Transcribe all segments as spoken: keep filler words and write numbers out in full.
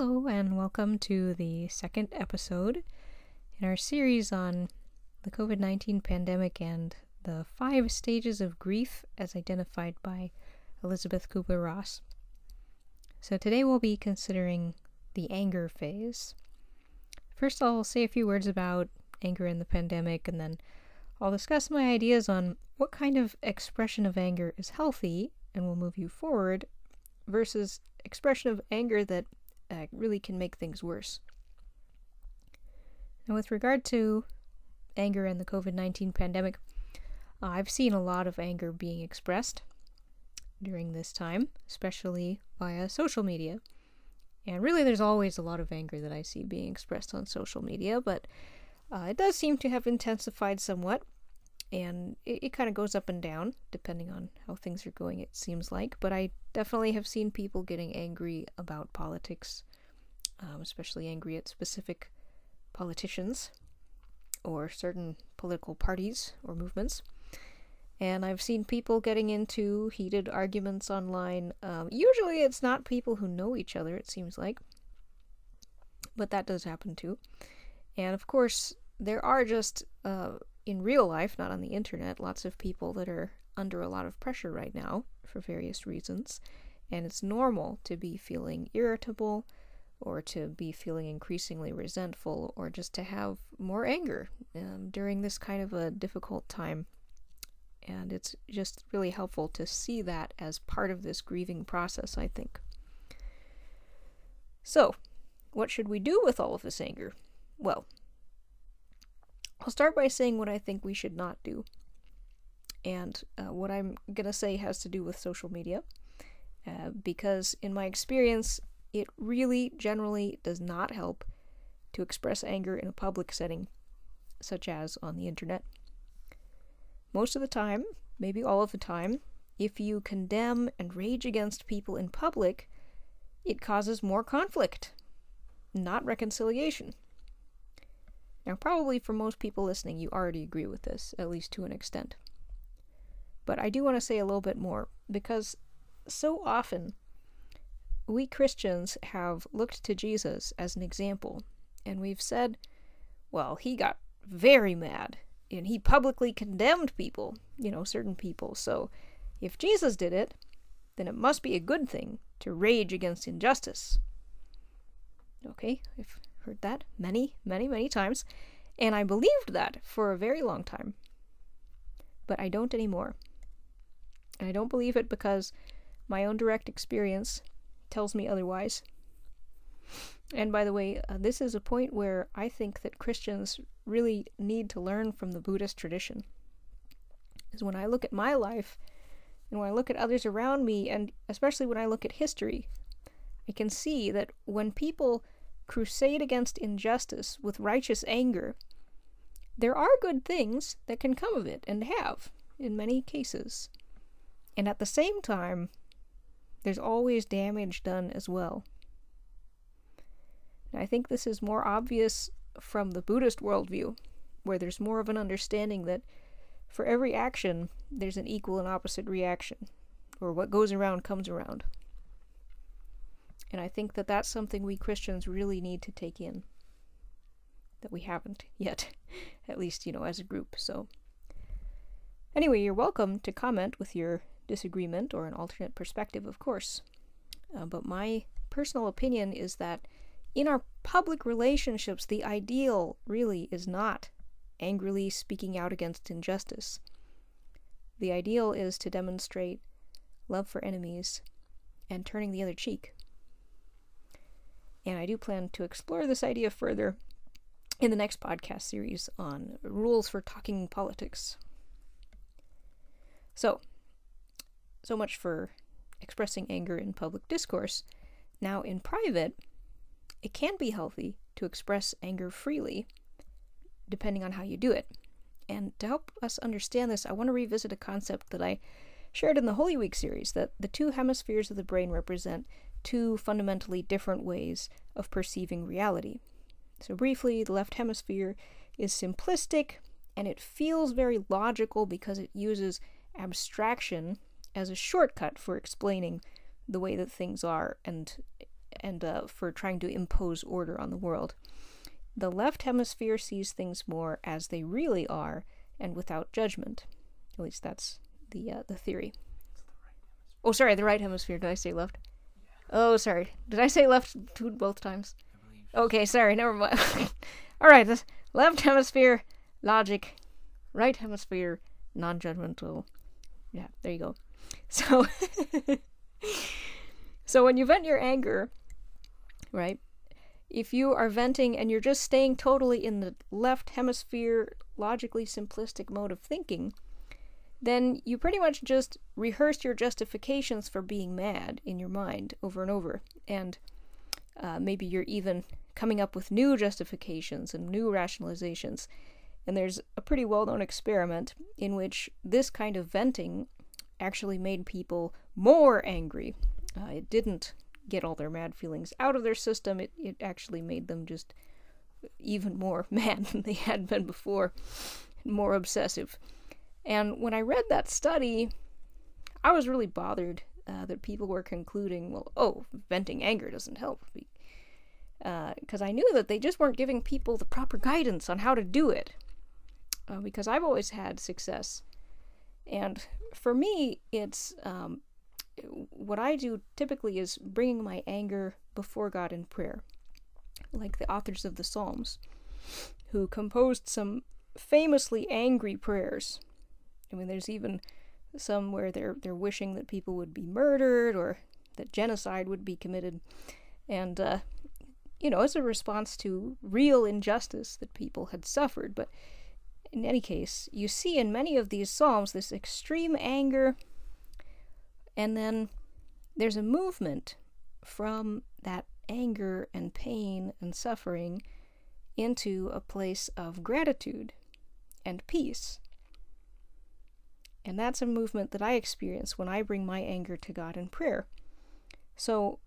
Hello and welcome to the second episode in our series on the COVID nineteen pandemic and the five stages of grief as identified by Elizabeth Kübler-Ross. So today we'll be considering the anger phase. First I'll say a few words about anger and the pandemic, and then I'll discuss my ideas on what kind of expression of anger is healthy and will move you forward versus expression of anger that uh, really can make things worse. Now, with regard to anger and the COVID nineteen pandemic, uh, I've seen a lot of anger being expressed during this time, especially via social media. And really there's always a lot of anger that I see being expressed on social media, but uh, it does seem to have intensified somewhat, and it, it kind of goes up and down depending on how things are going, it seems like. But I definitely have seen people getting angry about politics, um, especially angry at specific politicians or certain political parties or movements. And I've seen people getting into heated arguments online. Um, usually it's not people who know each other, it seems like, but that does happen too. And of course, there are just, uh, in real life, not on the internet, lots of people that are under a lot of pressure right now for various reasons. And it's normal to be feeling irritable or to be feeling increasingly resentful or just to have more anger um, during this kind of a difficult time. And it's just really helpful to see that as part of this grieving process, I think. So, what should we do with all of this anger? Well, I'll start by saying what I think we should not do. And uh, what I'm going to say has to do with social media, uh, because in my experience, it really generally does not help to express anger in a public setting, such as on the internet. Most of the time, maybe all of the time, if you condemn and rage against people in public, it causes more conflict, not reconciliation. Now, probably for most people listening, you already agree with this, at least to an extent. But I do want to say a little bit more, because so often we Christians have looked to Jesus as an example, and we've said, well, he got very mad. And he publicly condemned people, you know, certain people. So if Jesus did it, then it must be a good thing to rage against injustice. Okay, I've heard that many, many, many times. And I believed that for a very long time. But I don't anymore. And I don't believe it because my own direct experience tells me otherwise. And by the way, uh, this is a point where I think that Christians really need to learn from the Buddhist tradition. Because when I look at my life, and when I look at others around me, and especially when I look at history, I can see that when people crusade against injustice with righteous anger, there are good things that can come of it, and have, in many cases. And at the same time, there's always damage done as well. I think this is more obvious from the Buddhist worldview, where there's more of an understanding that for every action, there's an equal and opposite reaction, or what goes around comes around. And I think that that's something we Christians really need to take in, that we haven't yet, at least, you know, as a group. So anyway, you're welcome to comment with your disagreement or an alternate perspective, of course. Uh, but my personal opinion is that in our public relationships, the ideal really is not angrily speaking out against injustice. The ideal is to demonstrate love for enemies and turning the other cheek. And I do plan to explore this idea further in the next podcast series on rules for talking politics. So, so much for expressing anger in public discourse. Now, in private, it can be healthy to express anger freely, depending on how you do it. And to help us understand this, I want to revisit a concept that I shared in the Holy Week series, that the two hemispheres of the brain represent two fundamentally different ways of perceiving reality. So briefly, the left hemisphere is simplistic, and it feels very logical because it uses abstraction as a shortcut for explaining the way that things are and and uh, for trying to impose order on the world. The left hemisphere sees things more as they really are and without judgment. At least that's the uh, the theory. It's the right hemisphere. Oh, sorry, the right hemisphere. Did I say left? Yeah. Oh, sorry. Did I say left both times? I believe. Okay, sorry, never mind. All right, this left hemisphere, logic, right hemisphere, non-judgmental. Yeah, there you go. So, so when you vent your anger, right, if you are venting and you're just staying totally in the left hemisphere, logically simplistic mode of thinking, then you pretty much just rehearse your justifications for being mad in your mind over and over. And uh, maybe you're even coming up with new justifications and new rationalizations. And there's a pretty well-known experiment in which this kind of venting actually made people more angry. Uh, it didn't get all their mad feelings out of their system. It, it actually made them just even more mad than they had been before, more obsessive. And when I read that study, I was really bothered uh, that people were concluding, well, oh, venting anger doesn't help. Because uh, I knew that they just weren't giving people the proper guidance on how to do it. Uh, because I've always had success. And for me, it's um, what I do typically is bringing my anger before God in prayer, like the authors of the Psalms, who composed some famously angry prayers. I mean, there's even some where they're they're wishing that people would be murdered or that genocide would be committed, and uh, you know, it's a response to real injustice that people had suffered. But in any case, you see in many of these psalms this extreme anger, and then there's a movement from that anger and pain and suffering into a place of gratitude and peace. And that's a movement that I experience when I bring my anger to God in prayer. So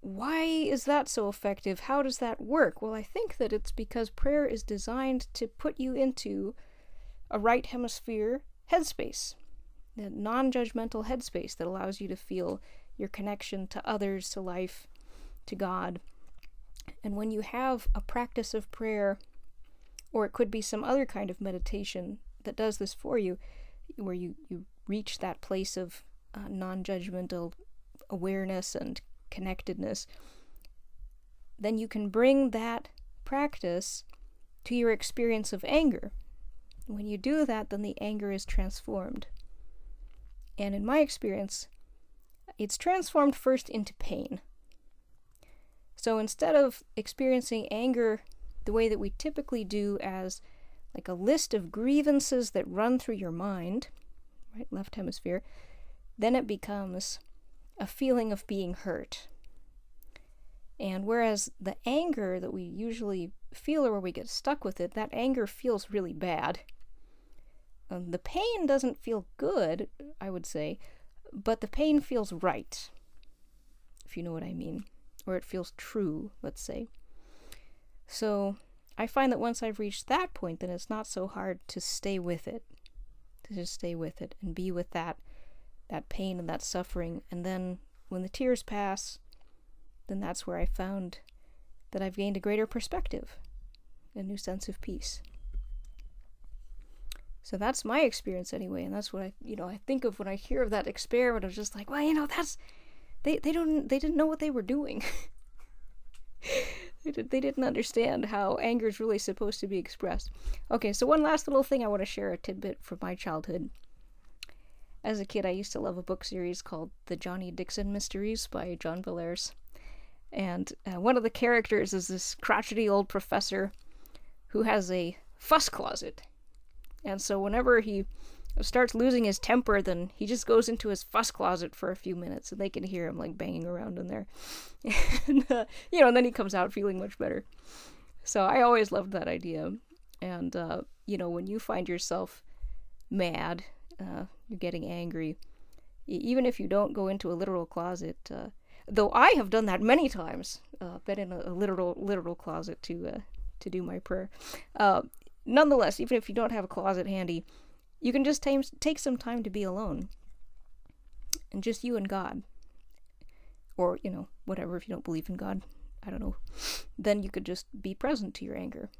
why is that so effective? How does that work? Well, I think that it's because prayer is designed to put you into a right hemisphere headspace, that non-judgmental headspace that allows you to feel your connection to others, to life, to God. And when you have a practice of prayer, or it could be some other kind of meditation that does this for you, where you, you reach that place of uh, non-judgmental awareness and connectedness, then you can bring that practice to your experience of anger. When you do that, then the anger is transformed. And in my experience, it's transformed first into pain. So instead of experiencing anger the way that we typically do, as like a list of grievances that run through your mind, right, left hemisphere, then it becomes a feeling of being hurt. And whereas the anger that we usually feel, or where we get stuck with it, that anger feels really bad. Um, the pain doesn't feel good, I would say, but the pain feels right, if you know what I mean, or it feels true, let's say. So I find that once I've reached that point, then it's not so hard to stay with it, to just stay with it and be with that that pain and that suffering. And then when the tears pass, then that's where I found that I've gained a greater perspective, a new sense of peace. So that's my experience anyway, and that's what I, you know, I think of when I hear of that experiment. I was just like, well, you know, that's, they, they don't, they didn't know what they were doing. they, did, they didn't understand how anger is really supposed to be expressed. Okay, so one last little thing I want to share, a tidbit from my childhood. As a kid, I used to love a book series called The Johnny Dixon Mysteries by John Belairs. And uh, one of the characters is this crotchety old professor who has a fuss closet. And so whenever he starts losing his temper, then he just goes into his fuss closet for a few minutes, and they can hear him like banging around in there. and, uh, you know, and then he comes out feeling much better. So I always loved that idea. And, uh, you know, when you find yourself mad, Uh, you're getting angry, even if you don't go into a literal closet, uh, though I have done that many times, uh, been in a, a literal literal closet to uh, to do my prayer. Uh, nonetheless, even if you don't have a closet handy, you can just t- take some time to be alone, and just you and God, or, you know, whatever, if you don't believe in God, I don't know, then you could just be present to your anger.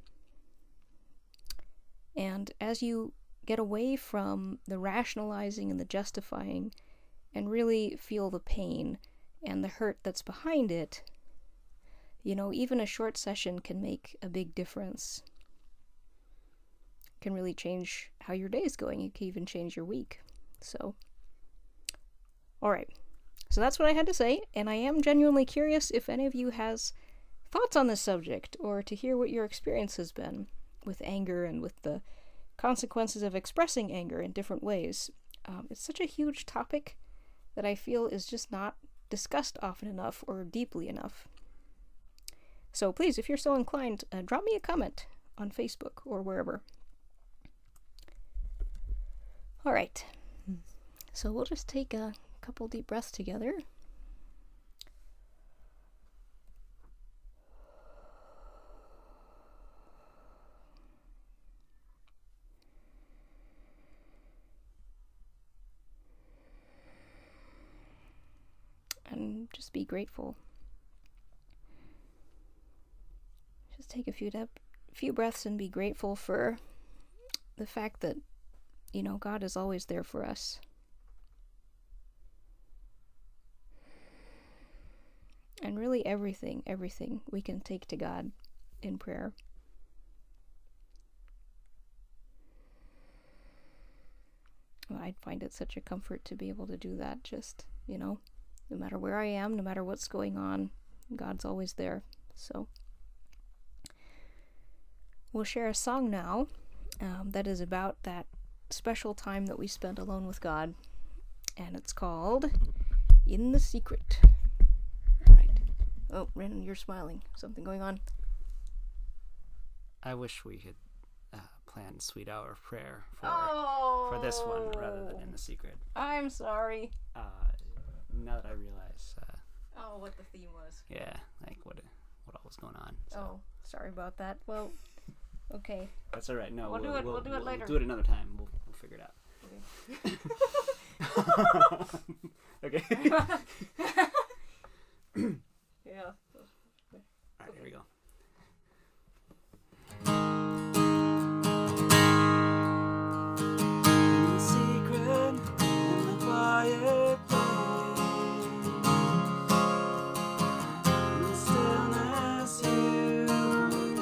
And as you get away from the rationalizing and the justifying and really feel the pain and the hurt that's behind it, you know, even a short session can make a big difference. It can really change how your day is going. It can even change your week. So, all right. So that's what I had to say, and I am genuinely curious if any of you has thoughts on this subject, or to hear what your experience has been with anger and with the consequences of expressing anger in different ways. Um, it's such a huge topic that I feel is just not discussed often enough or deeply enough. So please, if you're so inclined, uh, drop me a comment on Facebook or wherever. All right, so we'll just take a couple deep breaths together. And just be grateful. Just take a few dep- few breaths and be grateful for the fact that, you know, God is always there for us. And really everything, everything we can take to God in prayer. Well, I'd find it such a comfort to be able to do that. Just, you know, no matter where I am, no matter what's going on, God's always there. So we'll share a song now um, that is about that special time that we spent alone with God. And it's called In the Secret. Oh, Brandon, you're smiling. Something going on? I wish we had uh, planned Sweet Hour of Prayer for oh, for this one rather than In the Secret. I'm sorry. Uh, now that I realize. Uh, oh, what the theme was. Yeah, like what what all was going on. So. Oh, sorry about that. Well, okay. That's all right. No, we'll, we'll do it. We'll, we'll do it we'll later. We'll do it another time. We'll we'll figure it out. Okay. Okay. Yeah. Okay. All right, here we go. In the secret, in the quiet place, in the stillness you remain.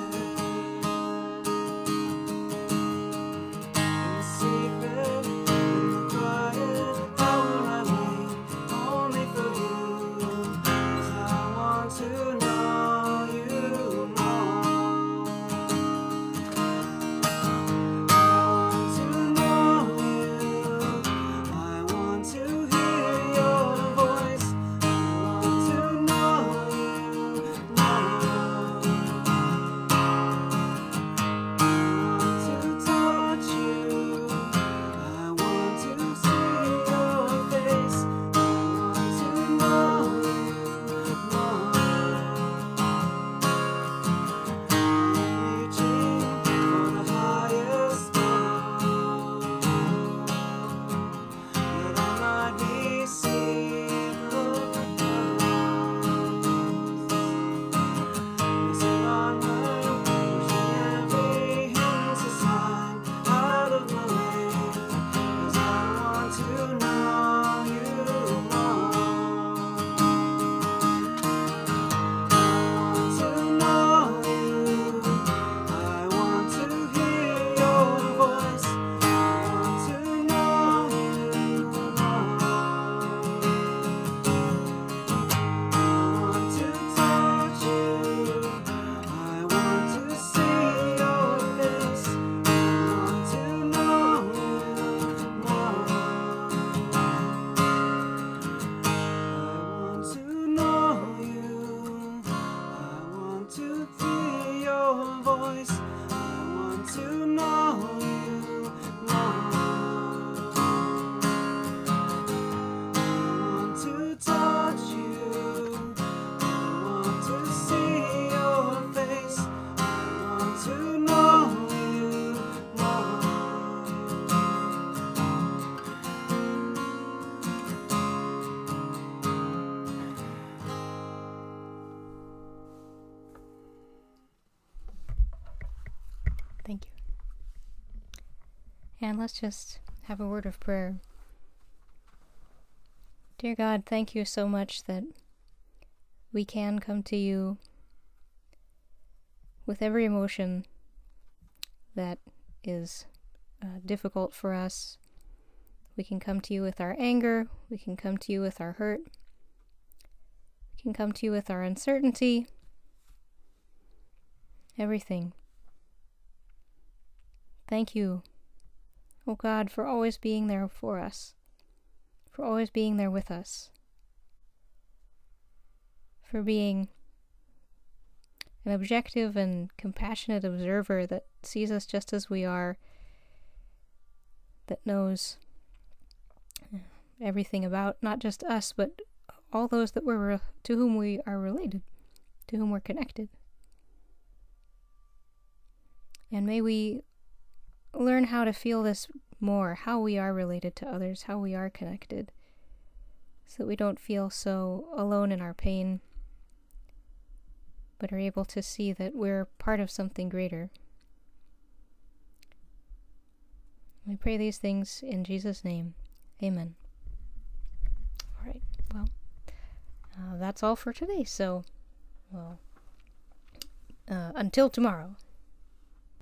In the secret, in the quiet hour I wait, only for you. Thank you. And let's just have a word of prayer. Dear God, thank you so much that we can come to you with every emotion that is uh, difficult for us. We can come to you with our anger. We can come to you with our hurt. We can come to you with our uncertainty. Everything. Thank you, oh God, for always being there for us, for always being there with us, for being an objective and compassionate observer that sees us just as we are, that knows everything about not just us, but all those that we're to whom we are related, to whom we're connected. And may we learn how to feel this more, how we are related to others, how we are connected, so that we don't feel so alone in our pain, but are able to see that we're part of something greater. We pray these things in Jesus' name. Amen. All right, well, uh, that's all for today, so, well, uh, until tomorrow.